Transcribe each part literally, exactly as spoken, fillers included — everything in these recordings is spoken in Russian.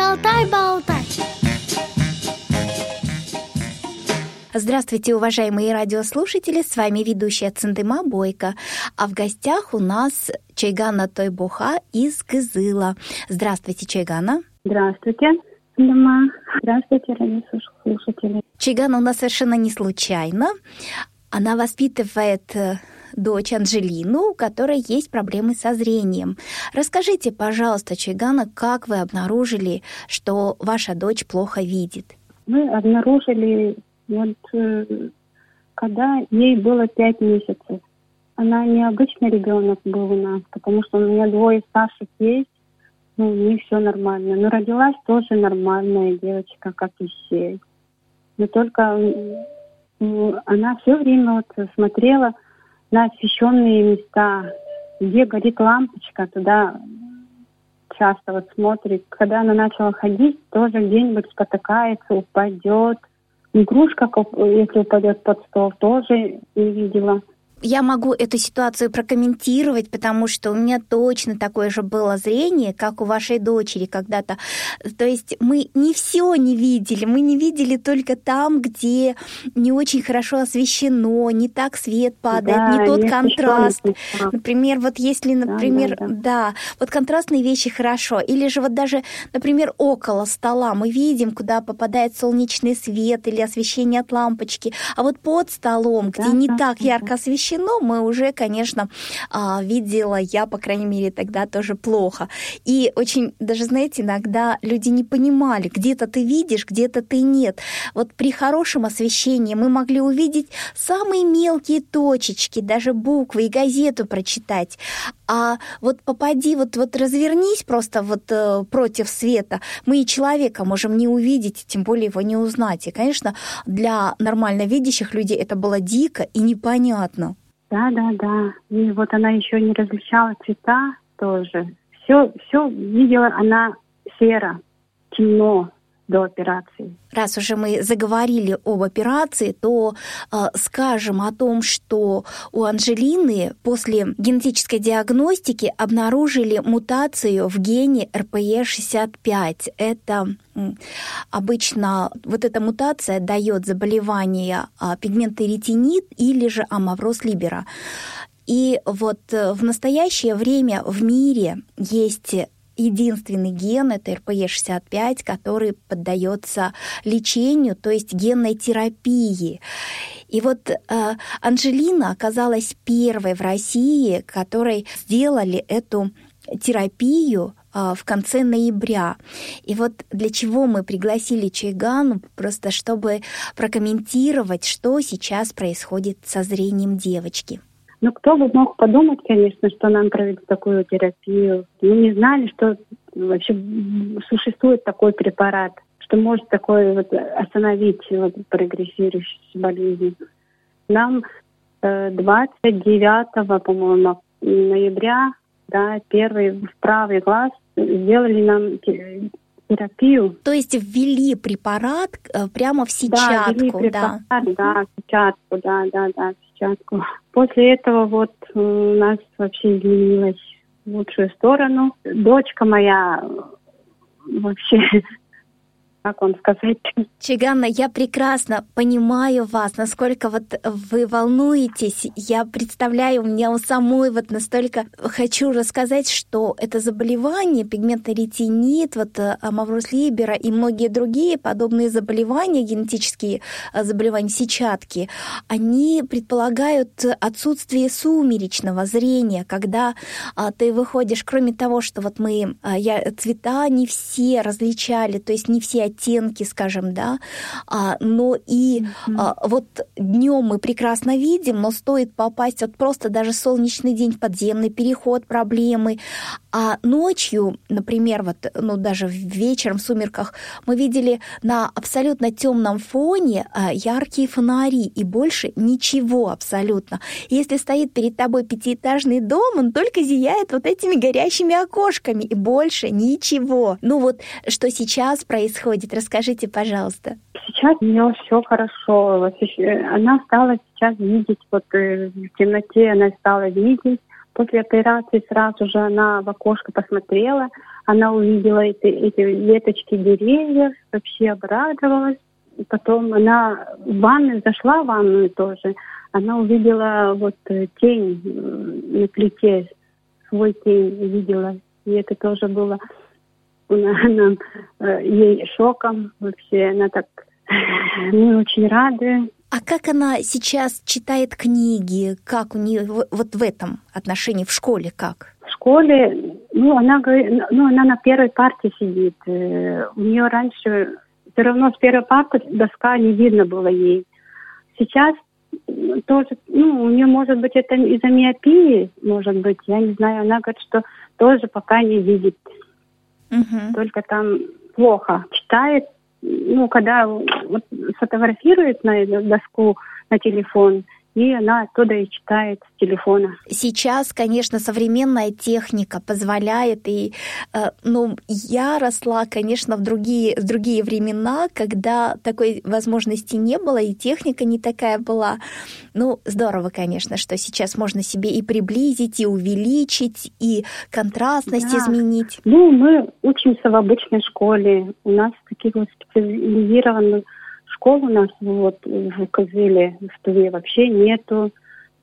Шалтай-болтай. Здравствуйте, уважаемые радиослушатели, с вами ведущая Цэндыма Бойко. А в гостях у нас Чойгана Тойбухаа из Кызыла. Здравствуйте, Чойгана. Здравствуйте, Цэндыма. Здравствуйте, радиослушатели. Чойгана у нас совершенно не случайно. Она воспитывает дочь Анджелину, у которой есть проблемы со зрением. Расскажите, пожалуйста, Чойгана, как вы обнаружили, что ваша дочь плохо видит? Мы обнаружили... Вот когда ей было пять месяцев, она необычный ребенок был у нас, потому что у меня двое старших есть, ну, у них все нормально. Но родилась тоже нормальная девочка, как и все. Но только ну, она все время вот смотрела на освещенные места, где горит лампочка, туда часто вот смотрит. Когда она начала ходить, тоже где-нибудь спотыкается, упадет. Игрушка, если упадет под стол, тоже не видела. Я могу эту ситуацию прокомментировать, потому что у меня точно такое же было зрение, как у вашей дочери когда-то. То есть мы не все не видели, мы не видели только там, где не очень хорошо освещено, не так свет падает, да, не тот контраст. Например, вот если, например, да, да, да. да, вот контрастные вещи хорошо, или же вот даже, например, около стола мы видим, куда попадает солнечный свет или освещение от лампочки, а вот под столом, где да, не да, так да. ярко освещено, мы уже, конечно, видела, я, по крайней мере, тогда тоже плохо. И очень, даже, знаете, иногда люди не понимали, где-то ты видишь, где-то ты нет. Вот при хорошем освещении мы могли увидеть самые мелкие точечки, даже буквы, и газету прочитать. А вот попади, вот, вот развернись просто вот э, против света, мы и человека можем не увидеть, тем более его не узнать. И, конечно, для нормально видящих людей это было дико и непонятно. Да, да, да. И вот она еще не различала цвета тоже. Все, все видела она серо, темно. До операции. Раз уже мы заговорили об операции, то э, скажем о том, что у Анджелины после генетической диагностики обнаружили мутацию в гене эр пэ е шестьдесят пять. Это обычно вот эта мутация дает заболевание э, пигментный ретинит или же амавроз Лебера. И вот э, в настоящее время в мире есть единственный ген, это эр пэ е шестьдесят пять, который поддается лечению, то есть генной терапии. И вот э, Анджелина оказалась первой в России, которой сделали эту терапию э, в конце ноября. И вот для чего мы пригласили Чойгану, просто чтобы прокомментировать, что сейчас происходит со зрением девочки. Ну, кто бы мог подумать, конечно, что нам проведут такую терапию. Мы не знали, что вообще существует такой препарат, что может такой вот остановить вот прогрессирующую болезнь. Нам двадцать девятого, по-моему, ноября, да, первый в правый глаз сделали нам терапию. То есть ввели препарат прямо в сетчатку, да? Ввели препарат, да, да, в сетчатку, да, да, да, в сетчатку. После этого вот у нас вообще изменилось в лучшую сторону. Дочка моя вообще... Как вам сказать? Чойгана, я прекрасно понимаю вас, насколько вот вы волнуетесь. Я представляю, у меня у самой вот настолько хочу рассказать, что это заболевание, пигментный ретинит, вот амавроз Лебера и многие другие подобные заболевания, генетические заболевания сетчатки, они предполагают отсутствие сумеречного зрения, когда ты выходишь, кроме того, что вот мы, я цвета не все различали, то есть не все оттенки, скажем, да, а, но и mm-hmm. а, вот днем мы прекрасно видим, но стоит попасть вот просто даже солнечный день, подземный переход, проблемы, а ночью, например, вот, ну даже вечером в сумерках мы видели на абсолютно темном фоне яркие фонари и больше ничего абсолютно. Если стоит перед тобой пятиэтажный дом, он только зияет вот этими горящими окошками и больше ничего. Ну вот что сейчас происходит? Расскажите, пожалуйста. Сейчас у нее все хорошо. Она стала сейчас видеть, вот в темноте она стала видеть. После операции сразу же она в окошко посмотрела. Она увидела эти, эти веточки деревьев, вообще обрадовалась. И потом она в ванну, зашла в ванную тоже. Она увидела вот тень на плите, свой тень увидела. И это тоже было она, она, ей шоком вообще. Она так, мы очень рады. А как она сейчас читает книги? Как у нее вот в этом отношении в школе как? В школе, ну, она говорит, ну, она на первой парте сидит. У нее раньше все равно с первой парты доска не видно было ей. Сейчас тоже, ну, у нее, может быть, это из-за миопии, может быть, я не знаю. Она говорит, что тоже пока не видит. Угу. Только там плохо читает. Ну, когда вот фотографирует на доску, на телефон, и она оттуда и читает с телефона. Сейчас, конечно, современная техника позволяет. И, э, ну, я росла, конечно, в другие, в другие времена, когда такой возможности не было, и техника не такая была. Ну, здорово, конечно, что сейчас можно себе и приблизить, и увеличить, и контрастность да. изменить. Ну, мы учимся в обычной школе. У нас таких вот специализированных... Школ у нас вот в Кызыле, в Туве вообще нету.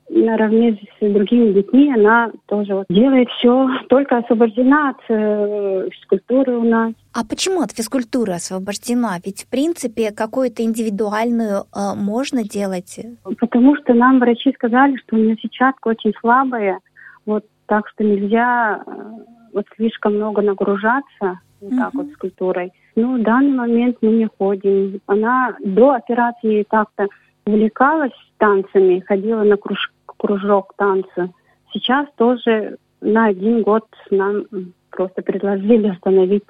Наравне с другими детьми она тоже вот делает все, только освобождена от э, физкультуры у нас. А почему от физкультуры освобождена? Ведь, в принципе, какую-то индивидуальную э, можно делать. Потому что нам врачи сказали, что у нее сетчатка очень слабая, вот так что нельзя э, вот слишком много нагружаться. Вот так вот с культурой. Ну, в данный момент мы не ходим. Она до операции так-то увлекалась танцами, ходила на круж- кружок танца. Сейчас тоже на один год нам просто предложили остановить,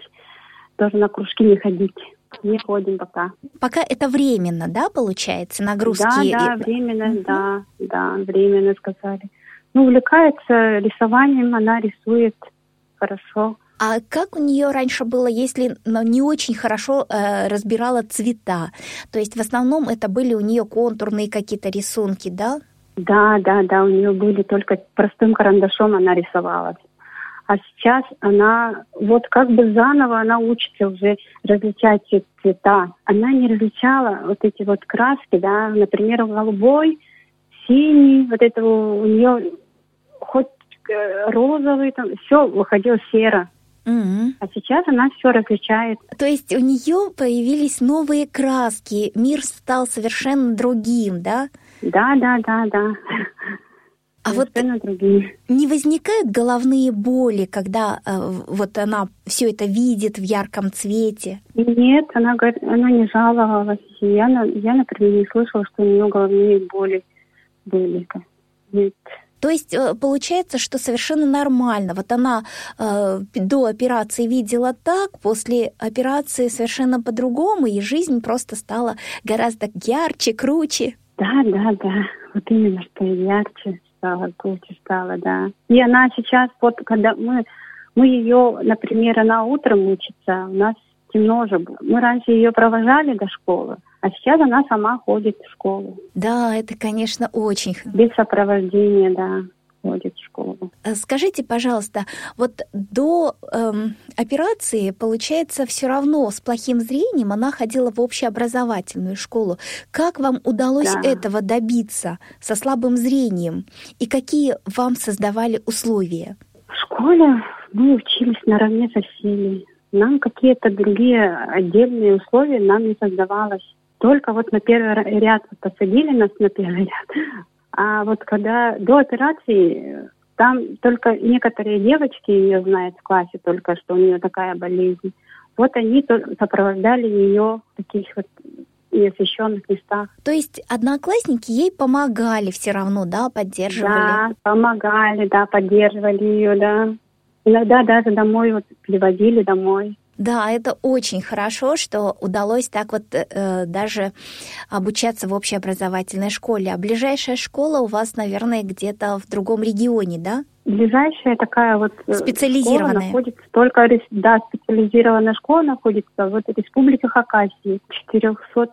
тоже на кружки не ходить. Не ходим пока. Пока это временно, да, получается, нагрузки? Да, да, временно, угу. да, да, временно сказали. Ну, увлекается рисованием, она рисует хорошо. А как у нее раньше было, если она не очень хорошо э, разбирала цвета? То есть в основном это были у нее контурные какие-то рисунки, да? Да, да, да, у нее были только простым карандашом она рисовала. А сейчас она вот как бы заново она учится уже различать цвета. Она не различала вот эти вот краски, да, например, голубой, синий, вот это у нее хоть розовый, там все выходило серо. Mm-hmm. А сейчас она все различает. То есть у нее появились новые краски, мир стал совершенно другим, да? Да, да, да, да. А совершенно вот другим. Не возникают головные боли, когда э, вот она все это видит в ярком цвете? Нет, она говорит, она не жаловалась. Я, я, например, не слышала, что у нее головные боли были. Нет. То есть получается, что совершенно нормально. Вот она э, до операции видела так, после операции совершенно по-другому, и жизнь просто стала гораздо ярче, круче. Да, да, да. Вот именно, что ярче стало, круче стало, да. И она сейчас, вот когда мы, мы ее, например, она утром учится, у нас темно уже было. Мы раньше ее провожали до школы, а сейчас она сама ходит в школу. Да, это, конечно, очень... Без сопровождения, да, ходит в школу. Скажите, пожалуйста, вот до эм, операции, получается, все равно с плохим зрением она ходила в общеобразовательную школу. Как вам удалось да. этого добиться со слабым зрением? И какие вам создавали условия? В школе мы учились наравне со всеми. Нам какие-то другие отдельные условия нам не создавалось. Только вот на первый ряд посадили нас на первый ряд. А вот когда до операции, там только некоторые девочки ее знают в классе только, что у нее такая болезнь. Вот они сопровождали ее в таких вот неосвещенных местах. То есть одноклассники ей помогали все равно, да, поддерживали? Да, помогали, да, поддерживали ее, да. Иногда даже домой вот привозили домой. Да, это очень хорошо, что удалось так вот э, даже обучаться в общеобразовательной школе. А ближайшая школа у вас, наверное, где-то в другом регионе, да? Ближайшая такая вот специализированная школа находится только, да, специализированная школа находится вот в Республике Хакасии, четыреста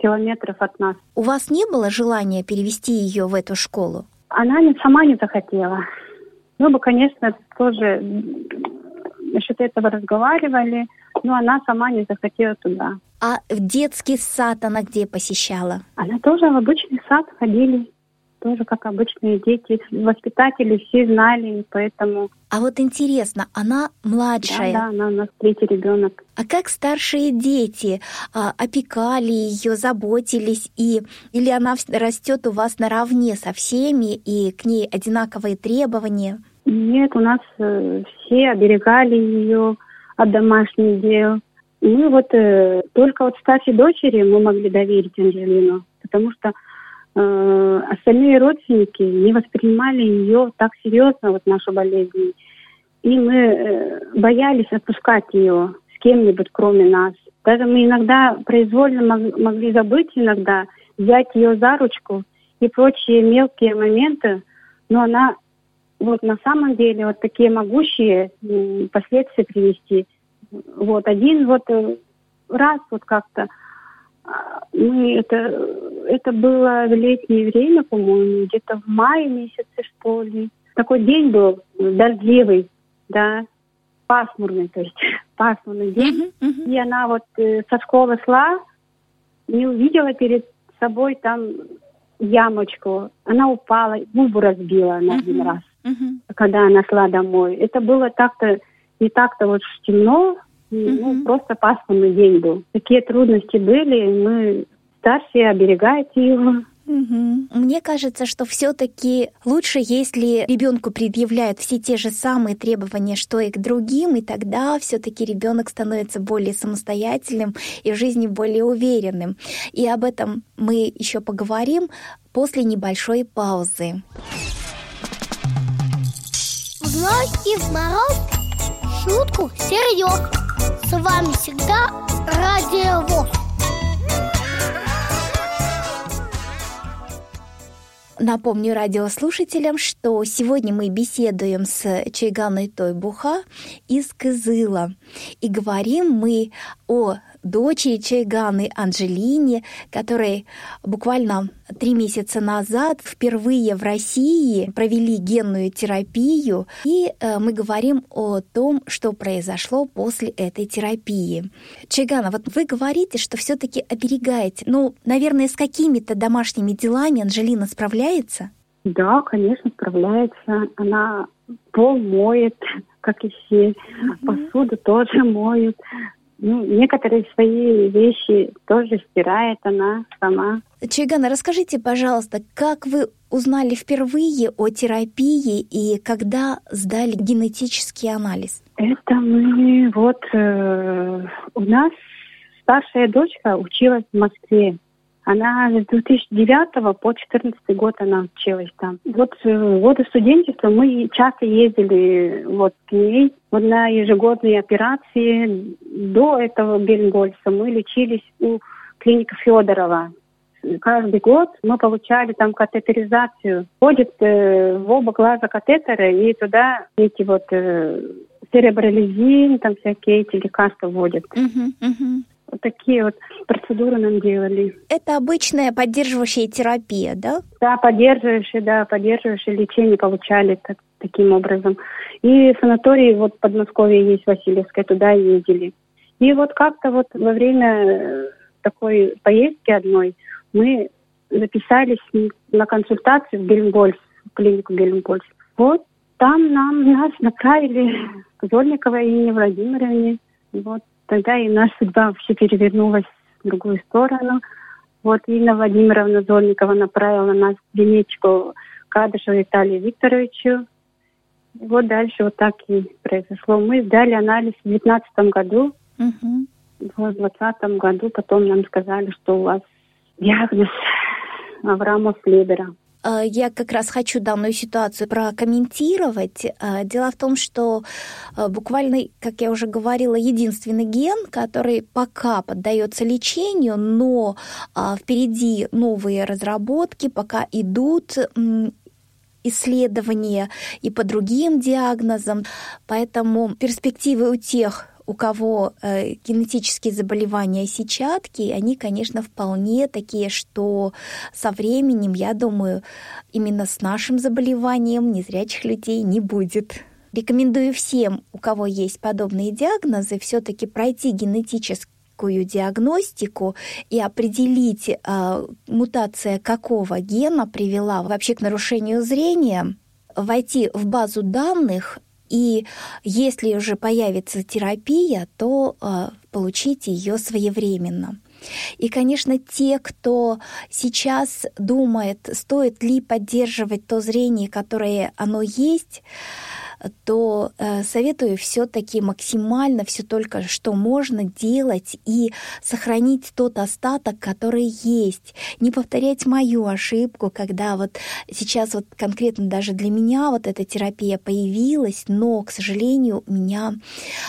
километров от нас. У вас не было желания перевести ее в эту школу? Она сама не захотела. Ну бы, конечно, тоже... насчет этого разговаривали, но она сама не захотела туда. А в детский сад она где посещала? Она тоже в обычный сад ходили. Тоже как обычные дети, воспитатели все знали, поэтому... А вот интересно, она младшая? Да, да, она у нас третий ребенок. А как старшие дети а, опекали ее, заботились? И, или она растет у вас наравне со всеми, и к ней одинаковые требования? Нет, у нас все оберегали ее от домашних дел. Мы вот э, только вот старшей дочери мы могли доверить Анджелину, потому что остальные родственники не воспринимали ее так серьезно, вот нашу болезнь. И мы боялись отпускать ее с кем-нибудь, кроме нас. Даже мы иногда произвольно могли забыть иногда, взять ее за ручку и прочие мелкие моменты. Но она вот на самом деле вот такие могущие последствия привести. Вот один вот раз вот как-то мы это, это было в летнее время, по-моему, где-то в мае месяце, что ли. Такой день был дождливый, да, пасмурный, то есть пасмурный день. Uh-huh, uh-huh. И она вот э, со школы шла, не увидела перед собой там ямочку. Она упала, губу разбила она uh-huh, один раз, uh-huh. когда она шла домой. Это было так-то, не так-то вот темно. Ну, mm-hmm. просто пасмурный день был. Такие трудности были, мы старшие оберегают его. Mm-hmm. Мне кажется, что все-таки лучше, если ребенку предъявляют все те же самые требования, что и к другим, и тогда все-таки ребенок становится более самостоятельным и в жизни более уверенным. И об этом мы еще поговорим после небольшой паузы. Вновь и в мороз шутку серьёз. С вами всегда Радио ВОС. Напомню радиослушателям, что сегодня мы беседуем с Чойганой Тойбухаа из Кызыла. И говорим мы о дочери Чойганы Анджелине, которой буквально три месяца назад впервые в России провели генную терапию. И мы говорим о том, что произошло после этой терапии. Чойгана, вот вы говорите, что все-таки оберегаете. Ну, наверное, с какими-то домашними делами Анджелина справляется? Да, конечно, справляется. Она пол моет, как и все. Mm-hmm. Посуду тоже моет. Ну, некоторые свои вещи тоже стирает она сама. Чойгана, расскажите, пожалуйста, как вы узнали впервые о терапии и когда сдали генетический анализ? Это мы вот... Э, у нас старшая дочка училась в Москве. Она с две тысячи девятого по две тысячи четырнадцатый год она училась там. Вот в годы студенчества мы часто ездили вот к ней вот на ежегодные операции. До этого Гельмгольца мы лечились у клиники Федорова. Каждый год мы получали там катетеризацию. Входит э, в оба глаза катетера, и туда эти вот э, церебролизин, там всякие эти лекарства вводят. Uh-huh, uh-huh. Вот такие вот процедуры нам делали. Это обычная поддерживающая терапия, да? Да, поддерживающая, да, поддерживающее лечение получали так, таким образом. И санаторий вот в Подмосковье есть, Васильевская, туда ездили. И вот как-то вот во время такой поездки одной мы записались на консультацию в Гельмгольц, в клинику Гельмгольц. Вот там нам нас направили к Зольниковой Инне Владимировне. Вот. Тогда и наша судьба вообще перевернулась в другую сторону. Вот Инна Владимировна Зольникова направила нас к генетику Кадышеву Виталию Викторовичу. И вот дальше вот так и произошло. Мы сдали анализ в девятнадцатом году. Угу. Вот, в двадцатом году потом нам сказали, что у вас диагноз амавроз Лебера. Я как раз хочу данную ситуацию прокомментировать. Дело в том, что буквально, как я уже говорила, единственный ген, который пока поддается лечению, но впереди новые разработки, пока идут исследования и по другим диагнозам. Поэтому перспективы у тех, у кого э, генетические заболевания сетчатки, они, конечно, вполне такие, что со временем, я думаю, именно с нашим заболеванием незрячих людей не будет. Рекомендую всем, у кого есть подобные диагнозы, все-таки пройти генетически диагностику и определить, э, мутация какого гена привела вообще к нарушению зрения, войти в базу данных, и если уже появится терапия, то э, получить ее своевременно. И, конечно, те, кто сейчас думает, стоит ли поддерживать то зрение, которое оно есть, то э, советую все-таки максимально все только что можно делать и сохранить тот остаток, который есть. Не повторять мою ошибку, когда вот сейчас вот конкретно даже для меня вот эта терапия появилась, но, к сожалению, у меня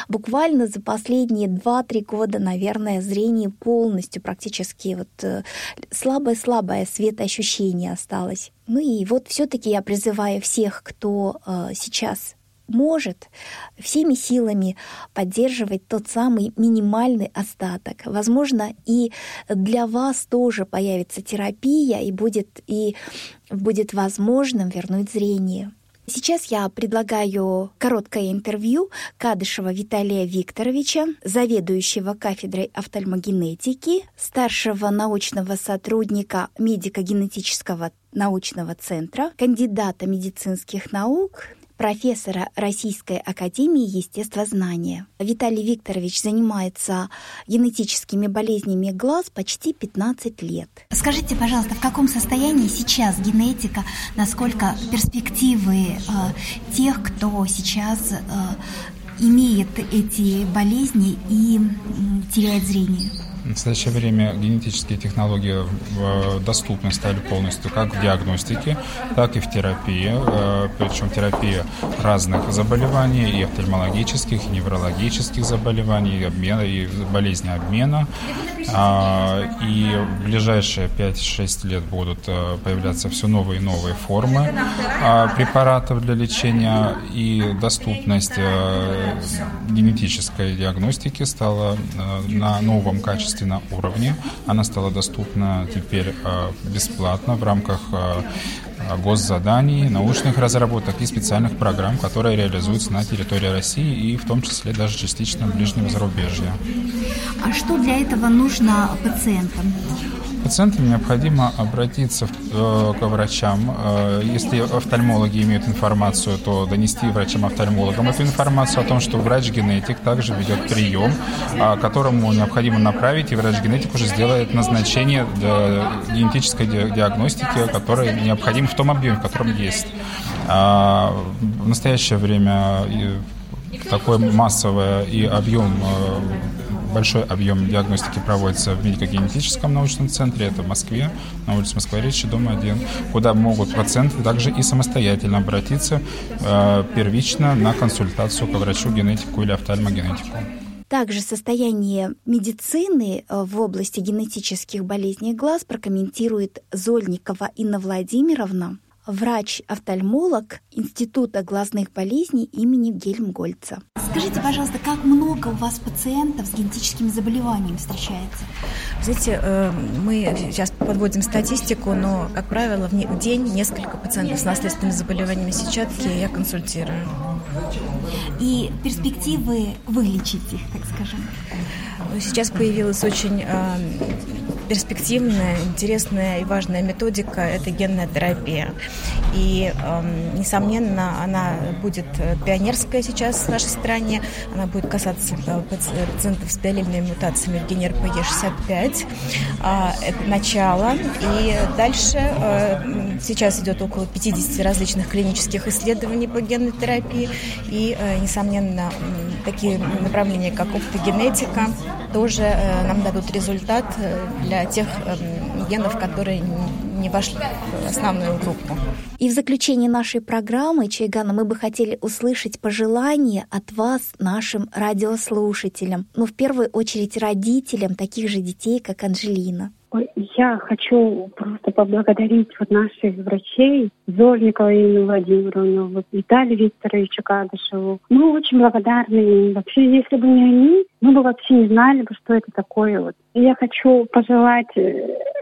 буквально за последние два-три года, наверное, зрение полностью практически вот слабое-слабое светоощущение осталось. Ну и вот все-таки я призываю всех, кто э, сейчас может всеми силами поддерживать тот самый минимальный остаток. Возможно, и для вас тоже появится терапия, и будет, и будет возможным вернуть зрение. Сейчас я предлагаю короткое интервью Кадышева Виталия Викторовича, заведующего кафедрой офтальмогенетики, старшего научного сотрудника медико-генетического научного центра, кандидата медицинских наук, профессора Российской академии естествознания. Виталий Викторович занимается генетическими болезнями глаз почти пятнадцать лет. Скажите, пожалуйста, в каком состоянии сейчас генетика, насколько перспективы э, тех, кто сейчас э, имеет эти болезни и э, теряет зрение? В настоящее время генетические технологии доступны стали полностью как в диагностике, так и в терапии, причем терапия разных заболеваний, и офтальмологических, и неврологических заболеваний, и, обмена, и болезни обмена. И в ближайшие пять-шесть лет будут появляться все новые и новые формы препаратов для лечения, и доступность генетической диагностики стала на новом качестве на уровне. Она стала доступна теперь бесплатно в рамках госзаданий, научных разработок и специальных программ, которые реализуются на территории России и в том числе даже частично в ближнем зарубежье. А что для этого нужно пациентам? Пациентам необходимо обратиться к врачам. Если офтальмологи имеют информацию, то донести врачам-офтальмологам эту информацию о том, что врач-генетик также ведет прием, которому необходимо направить, и врач-генетик уже сделает назначение генетической диагностики, которая необходима в том объеме, в котором есть. В настоящее время такое массовое и объем Большой объем диагностики проводится в медико-генетическом научном центре, это в Москве, на улице Москворечье, дом один, куда могут пациенты также и самостоятельно обратиться э, первично на консультацию к врачу-генетику или офтальмогенетику. Также состояние медицины в области генетических болезней глаз прокомментирует Зольникова Инна Владимировна, врач-офтальмолог Института глазных болезней имени Гельмгольца. Скажите, пожалуйста, как много у вас пациентов с генетическими заболеваниями встречается? Знаете, мы сейчас подводим статистику, но, как правило, в день несколько пациентов с наследственными заболеваниями сетчатки я консультирую. И перспективы вылечить их, так скажем? Сейчас появилась очень перспективная, интересная и важная методика – это генная терапия. И, э, несомненно, она будет пионерская сейчас в нашей стране. Она будет касаться пациентов с параллельными мутациями в гене эр пэ е шестьдесят пять. Э, это начало. И дальше э, сейчас идет около пятьдесят различных клинических исследований по генной терапии. И, э, несомненно, э, такие направления, как оптогенетика, тоже э, нам дадут результат для тех э, генов, которые не вошли в основную группу. И в заключение нашей программы, Чойгана, мы бы хотели услышать пожелания от вас, нашим радиослушателям, но в первую очередь родителям таких же детей, как Анджелина. Я хочу просто поблагодарить вот наших врачей, Зольникову Инну Владимировну, Виталию Викторовичу Кадышеву. Мы очень благодарны им. Вообще, если бы не они, мы бы вообще не знали, что это такое. Вот. Я хочу пожелать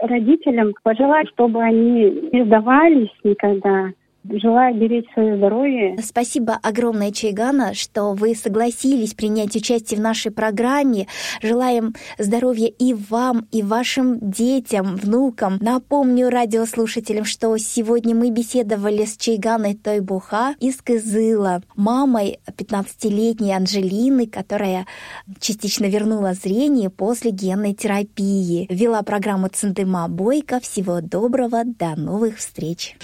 родителям, пожелать, чтобы они не сдавались никогда. Желаю беречь свое здоровье. Спасибо огромное, Чойгана, что вы согласились принять участие в нашей программе. Желаем здоровья и вам, и вашим детям, внукам. Напомню радиослушателям, что сегодня мы беседовали с Чойганой Тойбухаа из Кызыла, мамой пятнадцатилетней Анджелины, которая частично вернула зрение после генной терапии. Вела программу Цэндыма Бойко. Всего доброго, до новых встреч.